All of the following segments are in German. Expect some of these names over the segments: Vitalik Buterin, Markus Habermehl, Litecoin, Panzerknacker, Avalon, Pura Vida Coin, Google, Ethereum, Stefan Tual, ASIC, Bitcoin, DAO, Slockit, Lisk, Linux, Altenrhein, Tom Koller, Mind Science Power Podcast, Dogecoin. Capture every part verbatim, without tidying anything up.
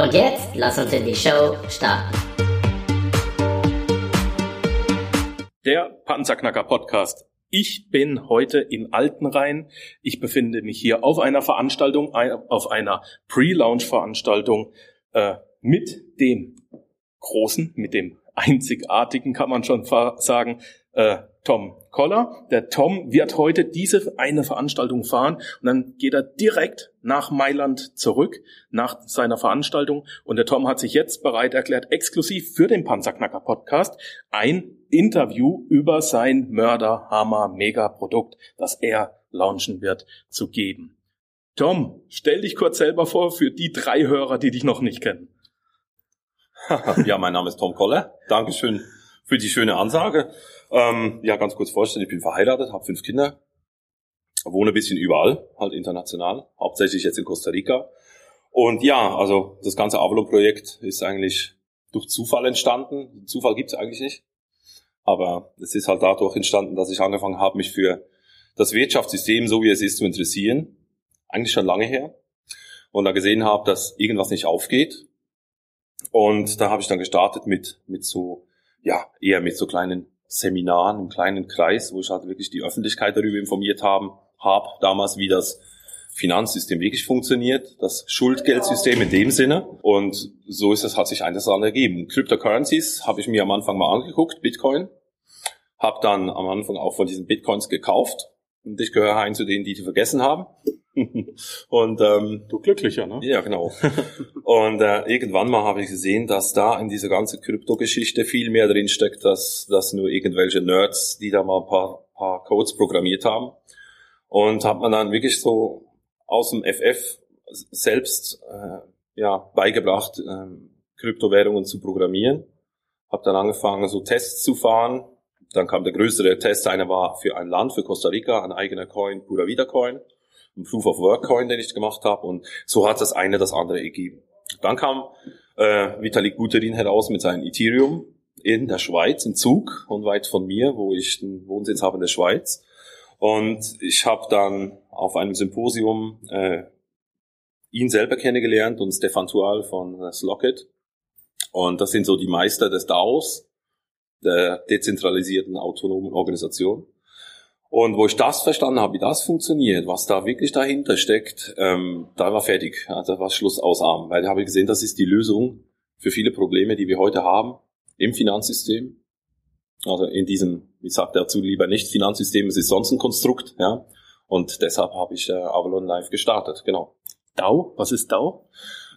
Und jetzt lass uns in die Show starten. Der Panzerknacker Podcast. Ich bin heute in Altenrhein. Ich befinde mich hier auf einer Veranstaltung, auf einer Pre-Launch-Veranstaltung äh, mit dem großen, mit dem einzigartigen, kann man schon sagen, äh, Tom Koller. Der Tom wird heute diese eine Veranstaltung fahren und dann geht er direkt nach Mailand zurück, nach seiner Veranstaltung. Und der Tom hat sich jetzt bereit erklärt, exklusiv für den Panzerknacker Podcast ein Interview über sein Mörderhammer-Mega-Produkt, das er launchen wird, zu geben. Tom, stell dich kurz selber vor für die drei Hörer, die dich noch nicht kennen. Ja, mein Name ist Tom Koller. Dankeschön für die schöne Ansage. Ähm, ja, ganz kurz vorstellen, ich bin verheiratet, habe fünf Kinder, wohne ein bisschen überall, halt international, hauptsächlich jetzt in Costa Rica. Und ja, also das ganze Avalon-Projekt ist eigentlich durch Zufall entstanden. Zufall gibt's eigentlich nicht. Aber es ist halt dadurch entstanden, dass ich angefangen habe, mich für das Wirtschaftssystem, so wie es ist, zu interessieren. Eigentlich schon lange her. Und da gesehen habe, dass irgendwas nicht aufgeht. Und da habe ich dann gestartet mit mit so, ja, eher mit so kleinen Seminaren, im kleinen Kreis, wo ich halt wirklich die Öffentlichkeit darüber informiert haben habe, damals, wie das Finanzsystem wirklich funktioniert, das Schuldgeldsystem in dem Sinne. Und so ist es, hat sich eines daran ergeben. Cryptocurrencies habe ich mir am Anfang mal angeguckt, Bitcoin. Habe dann am Anfang auch von diesen Bitcoins gekauft. Und ich gehöre ein zu denen, die die vergessen haben. Und ähm, du Glücklicher, ne? Ja, genau. Und äh, irgendwann mal habe ich gesehen, dass da in dieser ganzen Krypto-Geschichte viel mehr drin steckt, dass, dass nur irgendwelche Nerds, die da mal ein paar, paar Codes programmiert haben. Und hat man dann wirklich so aus dem F F selbst äh, ja beigebracht, äh, Kryptowährungen zu programmieren. Habe dann angefangen, so Tests zu fahren. Dann kam der größere Test, einer war für ein Land, für Costa Rica, ein eigener Coin, Pura Vida Coin. Ein Proof-of-Work-Coin, den ich gemacht habe, und so hat das eine das andere ergeben. Dann kam äh, Vitalik Buterin heraus mit seinem Ethereum in der Schweiz, in Zug, unweit von mir, wo ich einen Wohnsitz habe in der Schweiz. Und ich habe dann auf einem Symposium äh, ihn selber kennengelernt und Stefan Tual von äh, Slockit. Und das sind so die Meister des D A Os, der dezentralisierten autonomen Organisation. Und wo ich das verstanden habe, wie das funktioniert, was da wirklich dahinter steckt, ähm, da war fertig, ja, da war Schluss aus Arm. Weil da habe ich gesehen, das ist die Lösung für viele Probleme, die wir heute haben im Finanzsystem. Also in diesem, ich sage dazu lieber nicht Finanzsystem, es ist sonst ein Konstrukt. Ja. Und deshalb habe ich äh, Avalon Live gestartet, genau. D A O, was ist D A O?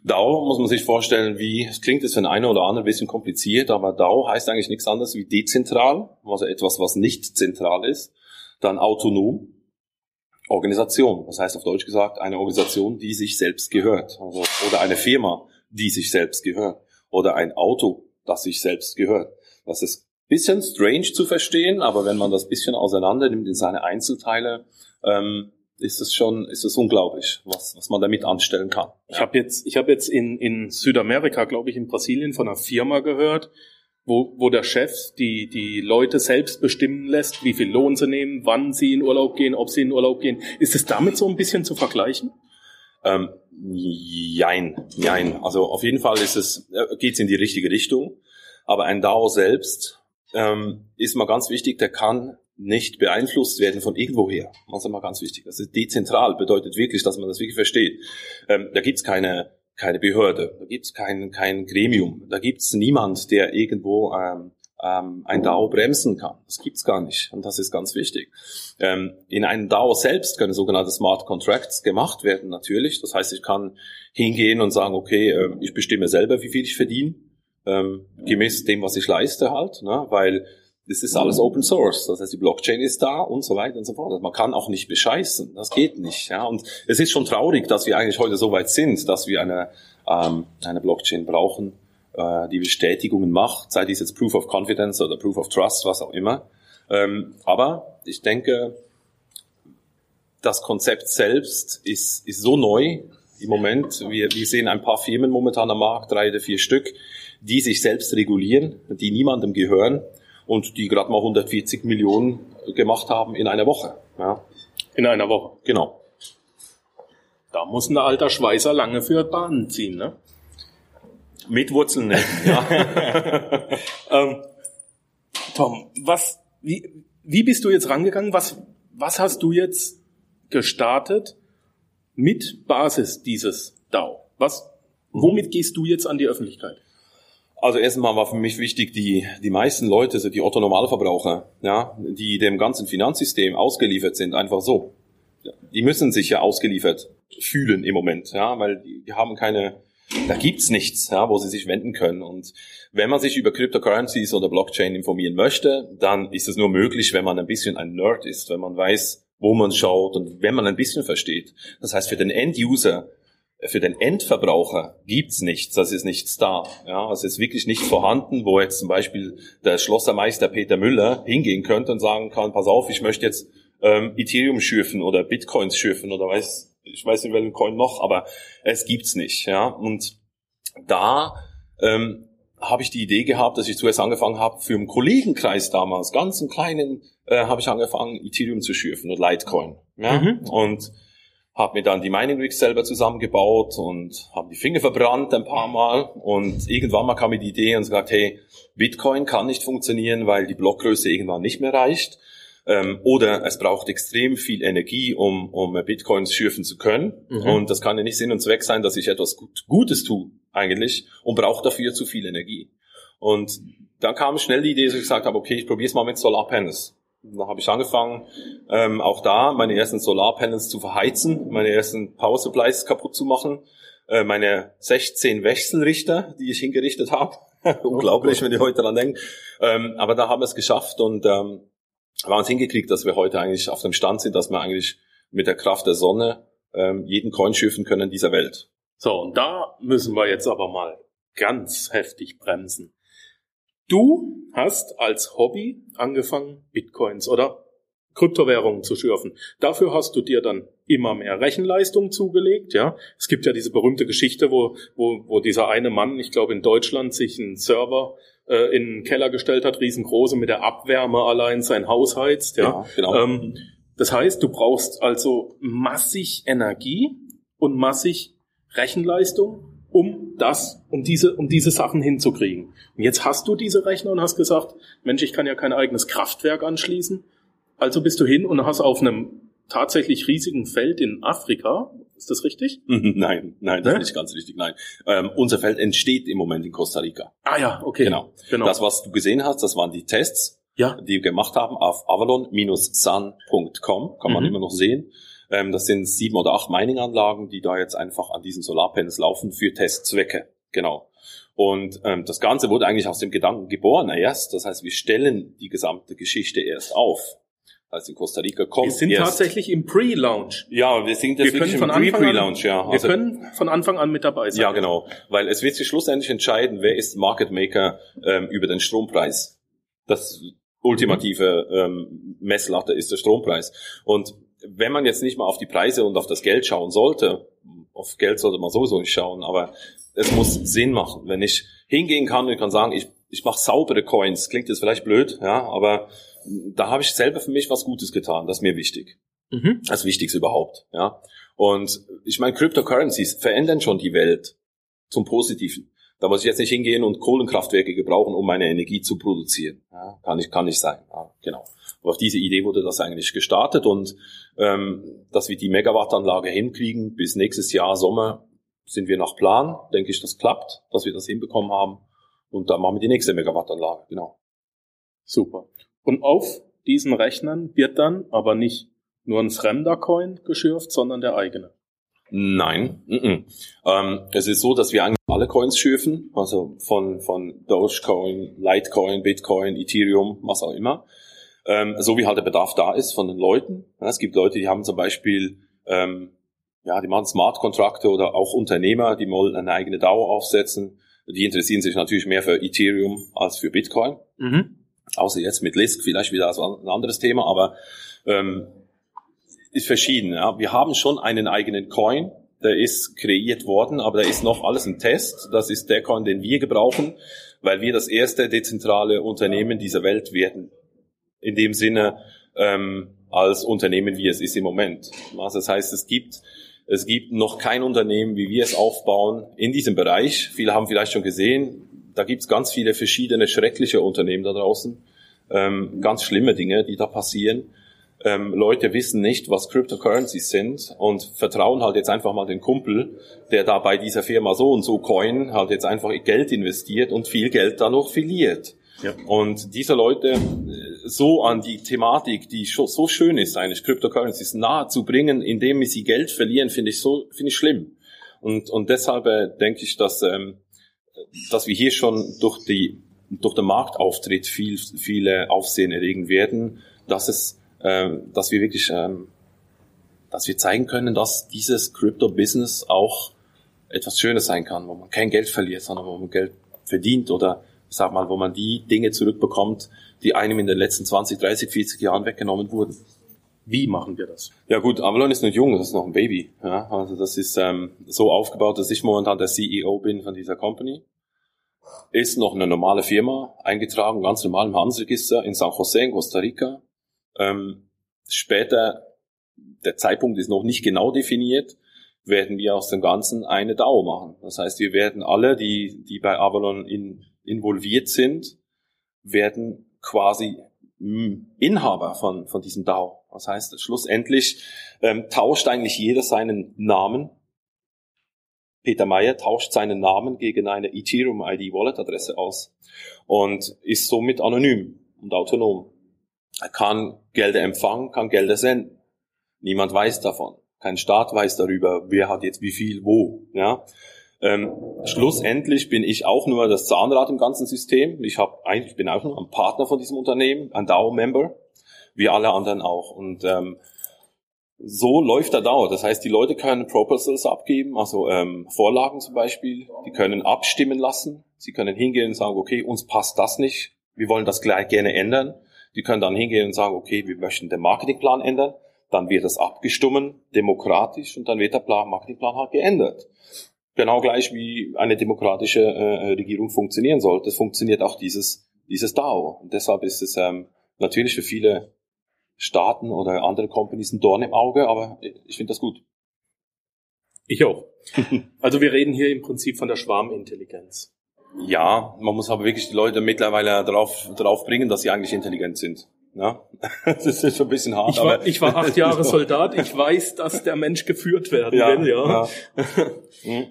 D A O muss man sich vorstellen, wie, es klingt jetzt für den einen oder anderen ein bisschen kompliziert, aber D A O heißt eigentlich nichts anderes wie dezentral, also etwas, was nicht zentral ist. Dann autonom, Organisation. Das heißt auf Deutsch gesagt, eine Organisation, die sich selbst gehört. Also, oder eine Firma, die sich selbst gehört. Oder ein Auto, das sich selbst gehört. Das ist ein bisschen strange zu verstehen, aber wenn man das ein bisschen auseinander nimmt in seine Einzelteile, ähm, ist es schon, ist es unglaublich, was, was man damit anstellen kann. Ich habe jetzt, ich habe jetzt in, in Südamerika, glaube ich, in Brasilien von einer Firma gehört, Wo, wo der Chef die, die Leute selbst bestimmen lässt, wie viel Lohn sie nehmen, wann sie in Urlaub gehen, ob sie in Urlaub gehen. Ist es damit so ein bisschen zu vergleichen? Ähm, jein, jein. Also auf jeden Fall ist es, geht's in die richtige Richtung. Aber ein D A O selbst, ähm, ist mal ganz wichtig, der kann nicht beeinflusst werden von irgendwoher. Das ist mal ganz wichtig. Das ist dezentral, bedeutet wirklich, dass man das wirklich versteht. Ähm, da gibt's keine keine Behörde, da gibt's kein kein Gremium, da gibt's niemand, der irgendwo ähm, ähm, ein D A O bremsen kann. Das gibt's gar nicht und das ist ganz wichtig. Ähm, in einem D A O selbst können sogenannte Smart Contracts gemacht werden natürlich. Das heißt, ich kann hingehen und sagen, okay, äh, ich bestimme selber, wie viel ich verdiene, ähm, gemäß dem, was ich leiste halt, ne? Weil Das ist alles Open Source, das heißt, die Blockchain ist da und so weiter und so fort. Man kann auch nicht bescheißen, das geht nicht. Ja, und es ist schon traurig, dass wir eigentlich heute so weit sind, dass wir eine ähm, eine Blockchain brauchen, äh, die Bestätigungen macht, sei dies jetzt Proof of Confidence oder Proof of Trust, was auch immer. Ähm, aber ich denke, das Konzept selbst ist ist so neu im Moment. Wir wir sehen ein paar Firmen momentan am Markt, drei oder vier Stück, die sich selbst regulieren, die niemandem gehören. Und die gerade mal hundertvierzig Millionen gemacht haben in einer Woche. Ja. In einer Woche? Genau. Da muss ein alter Schweißer lange für Bahnen ziehen, ne? Mit Wurzeln nicht, ja. ähm, Tom, was, wie, wie bist du jetzt rangegangen? Was, was hast du jetzt gestartet mit Basis dieses DAO? Was, womit gehst du jetzt an die Öffentlichkeit? Also erstmal war für mich wichtig, die die meisten Leute, also die Otto-Normalverbraucher, ja, die dem ganzen Finanzsystem ausgeliefert sind, einfach so. Die müssen sich ja ausgeliefert fühlen im Moment, ja, weil die, die haben keine, da gibt's nichts, ja, wo sie sich wenden können. Und wenn man sich über Cryptocurrencies oder Blockchain informieren möchte, dann ist es nur möglich, wenn man ein bisschen ein Nerd ist, wenn man weiß, wo man schaut und wenn man ein bisschen versteht. Das heißt, für den End-User, für den Endverbraucher gibt's nichts, das ist nichts da. Ja, es ist wirklich nichts vorhanden, wo jetzt zum Beispiel der Schlossermeister Peter Müller hingehen könnte und sagen kann, pass auf, ich möchte jetzt ähm, Ethereum schürfen oder Bitcoins schürfen oder weiß, ich weiß nicht, welchen Coin noch, aber es gibt's nicht. Ja, und da ähm, habe ich die Idee gehabt, dass ich zuerst angefangen habe, für einen Kollegenkreis damals, ganz einen kleinen, äh, habe ich angefangen, Ethereum zu schürfen und Litecoin. Ja, mhm. Und habe mir dann die Mining Rigs selber zusammengebaut und habe die Finger verbrannt ein paar Mal. Und irgendwann mal kam mir die Idee und gesagt, hey, Bitcoin kann nicht funktionieren, weil die Blockgröße irgendwann nicht mehr reicht. Ähm, oder es braucht extrem viel Energie, um, um Bitcoins schürfen zu können. Mhm. Und das kann ja nicht Sinn und Zweck sein, dass ich etwas gut, Gutes tue eigentlich und brauche dafür zu viel Energie. Und dann kam schnell die Idee, dass ich gesagt habe, okay, ich probiere es mal mit Solarpanels. Da habe ich angefangen, ähm, auch da meine ersten Solarpanels zu verheizen, meine ersten Power Supplies kaputt zu machen, äh, meine sechzehn Wechselrichter, die ich hingerichtet habe. Unglaublich, oh, wenn ich heute dran denke. Ähm, aber da haben wir es geschafft und ähm, wir haben es hingekriegt, dass wir heute eigentlich auf dem Stand sind, dass wir eigentlich mit der Kraft der Sonne ähm, jeden Coin schürfen können in dieser Welt. So, und da müssen wir jetzt aber mal ganz heftig bremsen. Du hast als Hobby angefangen, Bitcoins oder Kryptowährungen zu schürfen. Dafür hast du dir dann immer mehr Rechenleistung zugelegt. Ja, es gibt ja diese berühmte Geschichte, wo wo, wo dieser eine Mann, ich glaube in Deutschland, sich einen Server äh, in den Keller gestellt hat, riesengroße, mit der Abwärme allein sein Haus heizt. Ja, ja genau. Ähm, das heißt, du brauchst also massig Energie und massig Rechenleistung, um das, um diese, um diese Sachen hinzukriegen. Und jetzt hast du diese Rechner und hast gesagt, Mensch, ich kann ja kein eigenes Kraftwerk anschließen. Also bist du hin und hast auf einem tatsächlich riesigen Feld in Afrika, ist das richtig? Nein, nein, das ist nicht ganz richtig, nein. Ähm, unser Feld entsteht im Moment in Costa Rica. Ah ja, okay. Genau. genau. Das, was du gesehen hast, das waren die Tests, ja, die wir gemacht haben auf avalon dash sun punkt com, kann man mhm. immer noch sehen. Das sind sieben oder acht Mining-Anlagen, die da jetzt einfach an diesen Solarpanels laufen für Testzwecke. Genau. Und ähm, das Ganze wurde eigentlich aus dem Gedanken geboren erst. Das heißt, wir stellen die gesamte Geschichte erst auf. Also in Costa Rica kommt Wir sind erst. tatsächlich im Pre-Launch. Ja, wir sind jetzt wir wirklich im Pre-Pre-Launch. Ja. Also, wir können von Anfang an mit dabei sein. Ja, genau. Weil es wird sich schlussendlich entscheiden, wer ist Market Maker ähm, über den Strompreis. Das ultimative ähm, Messlatte ist der Strompreis. Und wenn man jetzt nicht mal auf die Preise und auf das Geld schauen sollte, auf Geld sollte man sowieso nicht schauen, aber es muss Sinn machen. Wenn ich hingehen kann und kann sagen, ich ich mache saubere Coins, klingt jetzt vielleicht blöd, ja, aber da habe ich selber für mich was Gutes getan, das ist mir wichtig. Mhm. Das Wichtigste überhaupt, ja. Und ich meine, Cryptocurrencies verändern schon die Welt zum Positiven. Da muss ich jetzt nicht hingehen und Kohlenkraftwerke gebrauchen, um meine Energie zu produzieren. Ja, kann ich, kann nicht sein. Ja, genau. Aber auf diese Idee wurde das eigentlich gestartet und ähm, dass wir die Megawattanlage hinkriegen, bis nächstes Jahr Sommer sind wir nach Plan. Denke ich, das klappt, dass wir das hinbekommen haben. Und dann machen wir die nächste Megawattanlage. Genau. Super. Und auf diesen Rechnern wird dann aber nicht nur ein fremder Coin geschürft, sondern der eigene. Nein. Mm-mm. Ähm, es ist so, dass wir eigentlich alle Coins schürfen, also von, von Dogecoin, Litecoin, Bitcoin, Ethereum, was auch immer. Ähm, so wie halt der Bedarf da ist von den Leuten. Ja, es gibt Leute, die haben zum Beispiel, ähm, ja, die machen Smart-Kontrakte oder auch Unternehmer, die wollen eine eigene D A O aufsetzen. Die interessieren sich natürlich mehr für Ethereum als für Bitcoin. Mhm. Außer jetzt mit Lisk, vielleicht wieder ein anderes Thema, aber ähm, ist verschieden. Ja. Wir haben schon einen eigenen Coin, der ist kreiert worden, aber der ist noch alles ein Test. Das ist der Coin, den wir gebrauchen, weil wir das erste dezentrale Unternehmen dieser Welt werden. In dem Sinne ähm, als Unternehmen, wie es ist im Moment. Also das heißt, es gibt es gibt noch kein Unternehmen, wie wir es aufbauen in diesem Bereich. Viele haben vielleicht schon gesehen, da gibt's ganz viele verschiedene schreckliche Unternehmen da draußen, ähm, ganz schlimme Dinge, die da passieren. Ähm, Leute wissen nicht, was Cryptocurrencies sind und vertrauen halt jetzt einfach mal den Kumpel, der da bei dieser Firma so und so Coin halt jetzt einfach Geld investiert und viel Geld dann noch verliert. Ja. Und diese Leute so an die Thematik, die so schön ist eigentlich, Cryptocurrencies nahe zu bringen, indem sie Geld verlieren, finde ich so finde ich schlimm. Und und deshalb äh, denke ich, dass ähm, dass wir hier schon durch die durch den Marktauftritt viel viele Aufsehen erregen werden, dass es ähm, dass wir wirklich ähm, dass wir zeigen können, dass dieses Crypto-Business auch etwas Schönes sein kann, wo man kein Geld verliert, sondern wo man Geld verdient oder ich sag mal, wo man die Dinge zurückbekommt, die einem in den letzten zwanzig, dreißig, vierzig Jahren weggenommen wurden. Wie machen wir das? Ja gut, Avalon ist noch jung, das ist noch ein Baby. Ja, also das ist ähm, so aufgebaut, dass ich momentan der C E O bin von dieser Company. Ist noch eine normale Firma, eingetragen, ganz normal im Handelsregister in San Jose in Costa Rica. Ähm, später, der Zeitpunkt ist noch nicht genau definiert, werden wir aus dem Ganzen eine D A O machen. Das heißt, wir werden alle, die die bei Avalon in involviert sind, werden quasi Inhaber von von diesem D A O. Das heißt, schlussendlich ähm, tauscht eigentlich jeder seinen Namen. Peter Meyer tauscht seinen Namen gegen eine Ethereum-I D-Wallet-Adresse aus und ist somit anonym und autonom. Er kann Gelder empfangen, kann Gelder senden. Niemand weiß davon. Kein Staat weiß darüber, wer hat jetzt wie viel, wo. Ja. Ähm, schlussendlich bin ich auch nur das Zahnrad im ganzen System. Ich hab eigentlich, bin auch nur ein Partner von diesem Unternehmen, ein D A O-Member, wie alle anderen auch. Und ähm, so läuft der D A O. Das heißt, die Leute können Proposals abgeben, also ähm, Vorlagen zum Beispiel. Die können abstimmen lassen. Sie können hingehen und sagen, okay, uns passt das nicht. Wir wollen das gleich gerne ändern. Die können dann hingehen und sagen, okay, wir möchten den Marketingplan ändern. Dann wird das abgestimmt, demokratisch, und dann wird der Plan, Marketingplan halt geändert. Genau gleich wie eine demokratische äh, Regierung funktionieren sollte, funktioniert auch dieses dieses D A O. Und deshalb ist es ähm, natürlich für viele Staaten oder andere Companies ein Dorn im Auge, aber ich finde das gut. Ich auch. Also wir reden hier im Prinzip von der Schwarmintelligenz. Ja, man muss aber wirklich die Leute mittlerweile darauf drauf bringen, dass sie eigentlich intelligent sind. Ja, das ist schon ein bisschen hart. Ich war, aber ich war acht Jahre Soldat, ich weiß, dass der Mensch geführt werden ja, will. Ja. Ja.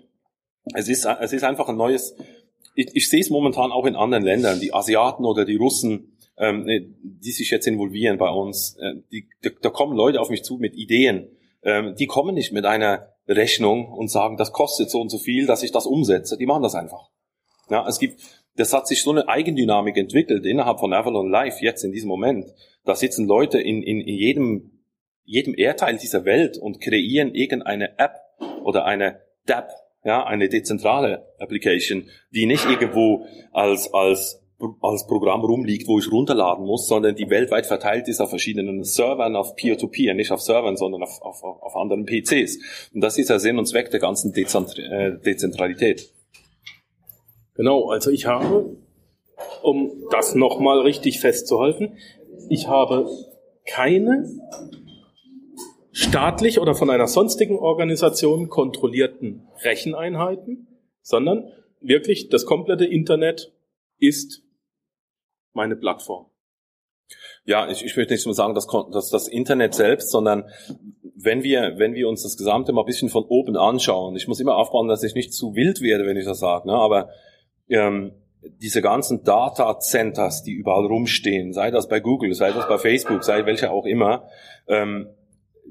Es ist, es ist einfach ein neues, ich, ich sehe es momentan auch in anderen Ländern, die Asiaten oder die Russen, ähm, die sich jetzt involvieren bei uns, äh, die, da, da kommen Leute auf mich zu mit Ideen, ähm, die kommen nicht mit einer Rechnung und sagen, das kostet so und so viel, dass ich das umsetze, die machen das einfach. Ja, es gibt, das hat sich so eine Eigendynamik entwickelt innerhalb von Avalon Live jetzt in diesem Moment, da sitzen Leute in, in, in jedem, jedem Erdteil dieser Welt und kreieren irgendeine App oder eine D A P, ja, eine dezentrale Application, die nicht irgendwo als, als, als Programm rumliegt, wo ich runterladen muss, sondern die weltweit verteilt ist auf verschiedenen Servern, auf Peer-to-Peer, nicht auf Servern, sondern auf, auf, auf anderen P Cs. Und das ist der Sinn und Zweck der ganzen Dezentralität. Genau, also ich habe, um das nochmal richtig festzuhalten, ich habe keine staatlich oder von einer sonstigen Organisation kontrollierten Recheneinheiten, sondern wirklich das komplette Internet ist meine Plattform. Ja, ich, ich möchte nicht nur sagen, dass das, das Internet selbst, sondern wenn wir, wenn wir uns das Gesamte mal ein bisschen von oben anschauen, ich muss immer aufbauen, dass ich nicht zu wild werde, wenn ich das sage, ne? Aber ähm, diese ganzen Data Centers, die überall rumstehen, sei das bei Google, sei das bei Facebook, sei welche auch immer, ähm,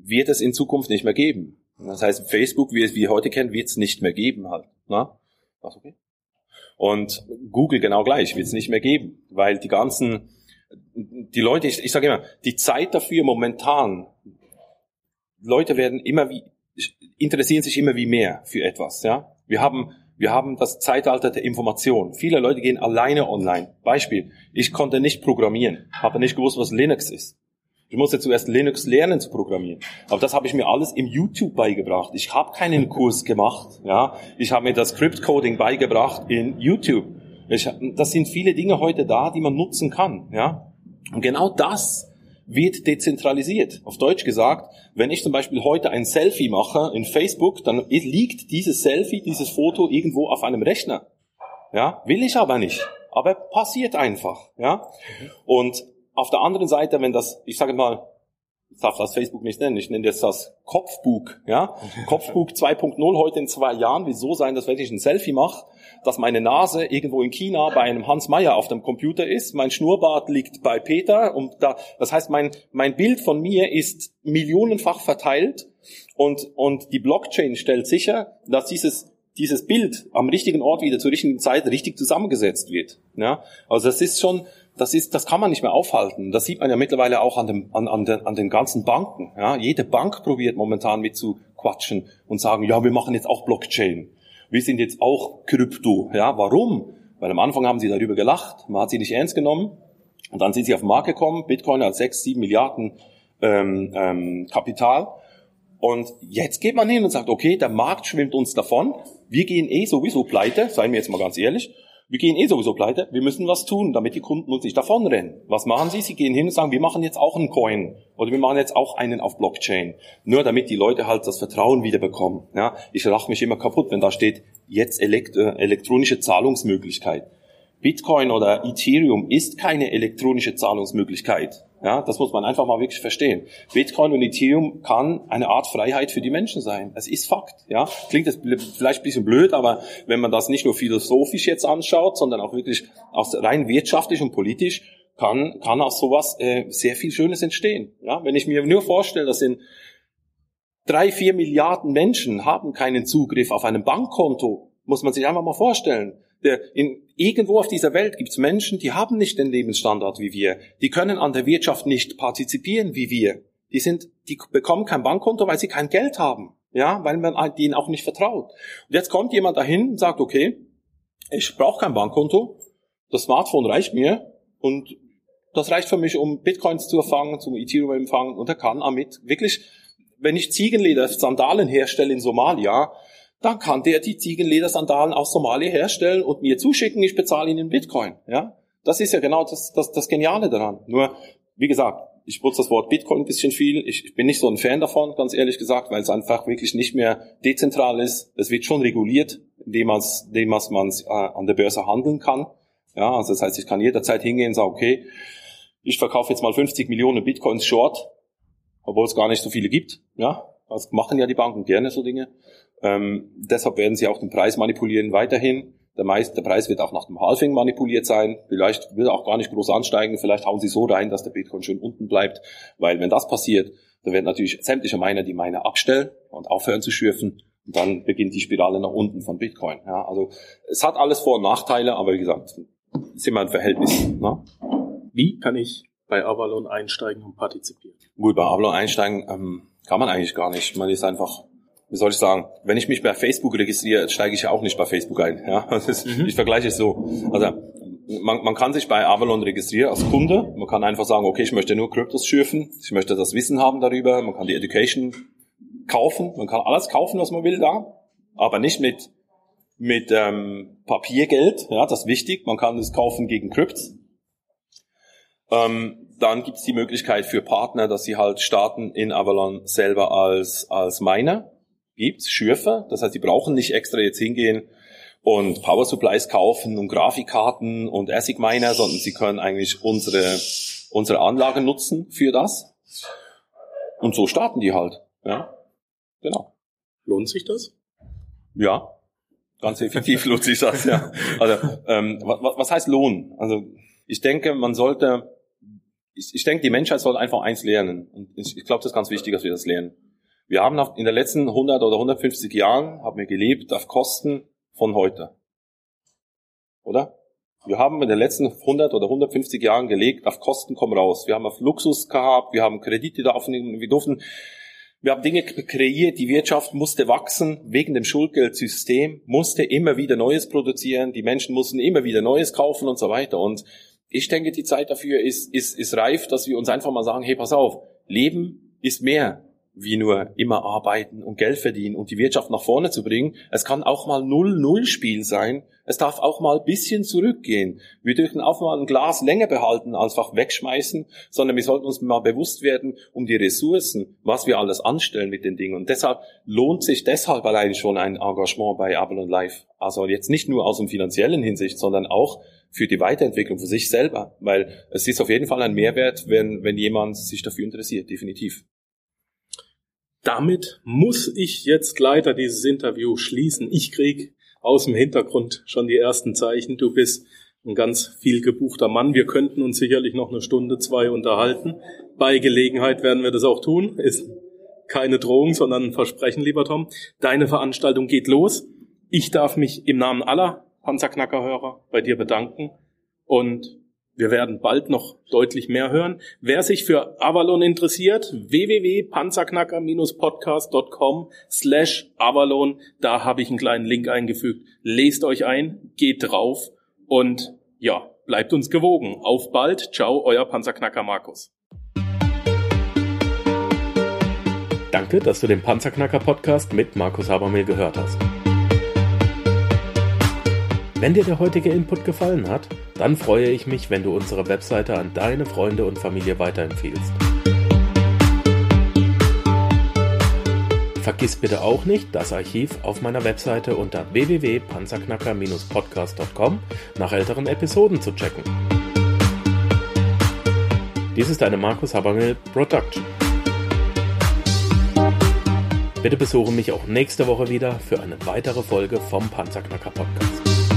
wird es in Zukunft nicht mehr geben. Das heißt, Facebook, wie es wir heute kennen, wird es nicht mehr geben halt. Na? Ach, okay. Und Google genau gleich, wird es nicht mehr geben, weil die ganzen, die Leute, ich, ich sage immer, die Zeit dafür momentan, Leute werden immer wie, interessieren sich immer wie mehr für etwas, ja. Wir haben, wir haben das Zeitalter der Information. Viele Leute gehen alleine online. Beispiel, ich konnte nicht programmieren, habe nicht gewusst, was Linux ist. Ich musste zuerst Linux lernen zu programmieren. Aber das habe ich mir alles im YouTube beigebracht. Ich habe keinen Kurs gemacht. Ja, ich habe mir das Script-Coding beigebracht in YouTube. Ich, das sind viele Dinge heute da, die man nutzen kann. Ja, und genau das wird dezentralisiert. Auf Deutsch gesagt, wenn ich zum Beispiel heute ein Selfie mache in Facebook, dann liegt dieses Selfie, dieses Foto irgendwo auf einem Rechner. Ja, will ich aber nicht. Aber passiert einfach. Ja, und auf der anderen Seite, wenn das, ich sage mal, ich darf das Facebook nicht nennen, ich nenne jetzt das Kopfbuch, ja, Kopfbuch zwei Punkt null heute in zwei Jahren, wird so sein, dass wenn ich ein Selfie mache, dass meine Nase irgendwo in China bei einem Hans Meyer auf dem Computer ist, mein Schnurrbart liegt bei Peter und da, das heißt, mein, mein Bild von mir ist millionenfach verteilt und, und die Blockchain stellt sicher, dass dieses dieses Bild am richtigen Ort wieder zur richtigen Zeit richtig zusammengesetzt wird. Ja? Also das ist schon, das ist, das kann man nicht mehr aufhalten. Das sieht man ja mittlerweile auch an dem, an, an den, an den ganzen Banken. Ja? Jede Bank probiert momentan mit zu quatschen und sagen, ja, wir machen jetzt auch Blockchain. Wir sind jetzt auch Krypto. Ja, warum? Weil am Anfang haben sie darüber gelacht, man hat sie nicht ernst genommen und dann sind sie auf den Markt gekommen, Bitcoin als sechs, sieben Milliarden ähm, ähm, Kapital. Und jetzt geht man hin und sagt, okay, der Markt schwimmt uns davon, wir gehen eh sowieso pleite, seien wir jetzt mal ganz ehrlich, wir gehen eh sowieso pleite, wir müssen was tun, damit die Kunden uns nicht davonrennen. Was machen sie? Sie gehen hin und sagen, wir machen jetzt auch einen Coin oder wir machen jetzt auch einen auf Blockchain, nur damit die Leute halt das Vertrauen wieder bekommen. Ja, ich lache mich immer kaputt, wenn da steht, jetzt elekt- äh, elektronische Zahlungsmöglichkeit. Bitcoin oder Ethereum ist keine elektronische Zahlungsmöglichkeit. Ja, das muss man einfach mal wirklich verstehen. Bitcoin und Ethereum kann eine Art Freiheit für die Menschen sein. Das ist Fakt. Ja, klingt jetzt vielleicht ein bisschen blöd, aber wenn man das nicht nur philosophisch jetzt anschaut, sondern auch wirklich aus rein wirtschaftlich und politisch, kann, kann aus sowas äh, sehr viel Schönes entstehen. Ja, wenn ich mir nur vorstelle, dass in drei, vier Milliarden Menschen haben keinen Zugriff auf ein Bankkonto, muss man sich einfach mal vorstellen. Der, in, irgendwo auf dieser Welt gibt es Menschen, die haben nicht den Lebensstandard wie wir. Die können an der Wirtschaft nicht partizipieren wie wir. Die sind, die bekommen kein Bankkonto, weil sie kein Geld haben. Ja, weil man denen auch nicht vertraut. Und jetzt kommt jemand dahin und sagt, okay, ich brauche kein Bankkonto, das Smartphone reicht mir und das reicht für mich, um Bitcoins zu empfangen, zum Ethereum empfangen und er kann damit wirklich, wenn ich Ziegenleder, Sandalen herstelle in Somalia, dann kann der die Ziegenledersandalen aus Somalia herstellen und mir zuschicken, ich bezahle ihn in Bitcoin. Ja, das ist ja genau das, das, das Geniale daran. Nur, wie gesagt, ich benutze das Wort Bitcoin ein bisschen viel, ich, ich bin nicht so ein Fan davon, ganz ehrlich gesagt, weil es einfach wirklich nicht mehr dezentral ist. Es wird schon reguliert, indem man es äh, an der Börse handeln kann. Ja, also das heißt, ich kann jederzeit hingehen und sagen, okay, ich verkaufe jetzt mal fünfzig Millionen Bitcoins short, obwohl es gar nicht so viele gibt. Ja, das machen ja die Banken gerne, so Dinge. Ähm, deshalb werden sie auch den Preis manipulieren weiterhin. Der, meist, der Preis wird auch nach dem Halving manipuliert sein. Vielleicht wird er auch gar nicht groß ansteigen. Vielleicht hauen sie so rein, dass der Bitcoin schön unten bleibt. Weil wenn das passiert, dann werden natürlich sämtliche Miner die Miner abstellen und aufhören zu schürfen. Und dann beginnt die Spirale nach unten von Bitcoin. Ja, also es hat alles Vor- und Nachteile, aber wie gesagt, ist immer ein Verhältnis. Ne? Wie kann ich bei Avalon einsteigen und partizipieren? Gut, bei Avalon einsteigen ähm, kann man eigentlich gar nicht. Man ist einfach... Wie soll ich sagen? Wenn ich mich bei Facebook registriere, steige ich ja auch nicht bei Facebook ein. Ja, ist, mhm. Ich vergleiche es so. Also man, man kann sich bei Avalon registrieren als Kunde. Man kann einfach sagen, okay, ich möchte nur Kryptos schürfen. Ich möchte das Wissen haben darüber. Man kann die Education kaufen. Man kann alles kaufen, was man will da. Aber nicht mit, mit ähm, Papiergeld. Ja, das ist wichtig. Man kann es kaufen gegen Kryptos. Ähm, dann gibt's die Möglichkeit für Partner, dass sie halt starten in Avalon selber als, als Miner. Gibt's Schürfer, das heißt, die brauchen nicht extra jetzt hingehen und Power Supplies kaufen und Grafikkarten und ASIC Miner, sondern sie können eigentlich unsere unsere Anlagen nutzen für das. Und so starten die halt. Ja, genau. Lohnt sich das? Ja, ganz effektiv lohnt sich das. Ja. Also ähm, was, was heißt Lohn? Also ich denke, man sollte, ich, ich denke, die Menschheit soll einfach eins lernen. Und ich, ich glaube, das ist ganz wichtig, dass wir das lernen. Wir haben in den letzten hundert oder hundertfünfzig Jahren haben wir gelebt auf Kosten von heute. Oder? Wir haben in den letzten hundert oder hundertfünfzig Jahren gelegt auf Kosten komm raus. Wir haben auf Luxus gehabt, wir haben Kredite da aufnehmen, wir durften, wir haben Dinge kreiert, die Wirtschaft musste wachsen, wegen dem Schuldgeldsystem, musste immer wieder Neues produzieren, die Menschen mussten immer wieder Neues kaufen und so weiter. Und ich denke, die Zeit dafür ist, ist, ist reif, dass wir uns einfach mal sagen, hey, pass auf, Leben ist mehr, wie nur immer arbeiten und Geld verdienen und die Wirtschaft nach vorne zu bringen. Es kann auch mal null null Spiel sein. Es darf auch mal ein bisschen zurückgehen. Wir dürfen auch mal ein Glas länger behalten, als einfach wegschmeißen, sondern wir sollten uns mal bewusst werden um die Ressourcen, was wir alles anstellen mit den Dingen. Und deshalb lohnt sich deshalb allein schon ein Engagement bei Avalon Live. Also jetzt nicht nur aus dem finanziellen Hinsicht, sondern auch für die Weiterentwicklung für sich selber. Weil es ist auf jeden Fall ein Mehrwert, wenn, wenn jemand sich dafür interessiert, definitiv. Damit muss ich jetzt leider dieses Interview schließen. Ich krieg aus dem Hintergrund schon die ersten Zeichen. Du bist ein ganz viel gebuchter Mann. Wir könnten uns sicherlich noch eine Stunde, zwei unterhalten. Bei Gelegenheit werden wir das auch tun. Ist keine Drohung, sondern ein Versprechen, lieber Tom. Deine Veranstaltung geht los. Ich darf mich im Namen aller Panzerknacker-Hörer bei dir bedanken. Und wir werden bald noch deutlich mehr hören. Wer sich für Avalon interessiert, www.panzerknacker-podcast.com slash Avalon. Da habe ich einen kleinen Link eingefügt. Lest euch ein, geht drauf und ja, bleibt uns gewogen. Auf bald. Ciao, euer Panzerknacker Markus. Danke, dass du den Panzerknacker Podcast mit Markus Habermehl gehört hast. Wenn dir der heutige Input gefallen hat, dann freue ich mich, wenn du unsere Webseite an deine Freunde und Familie weiterempfiehlst. Vergiss bitte auch nicht, das Archiv auf meiner Webseite unter w w w punkt panzerknacker Bindestrich podcast punkt com nach älteren Episoden zu checken. Dies ist eine Markus Habermehl Production. Bitte besuche mich auch nächste Woche wieder für eine weitere Folge vom Panzerknacker Podcast.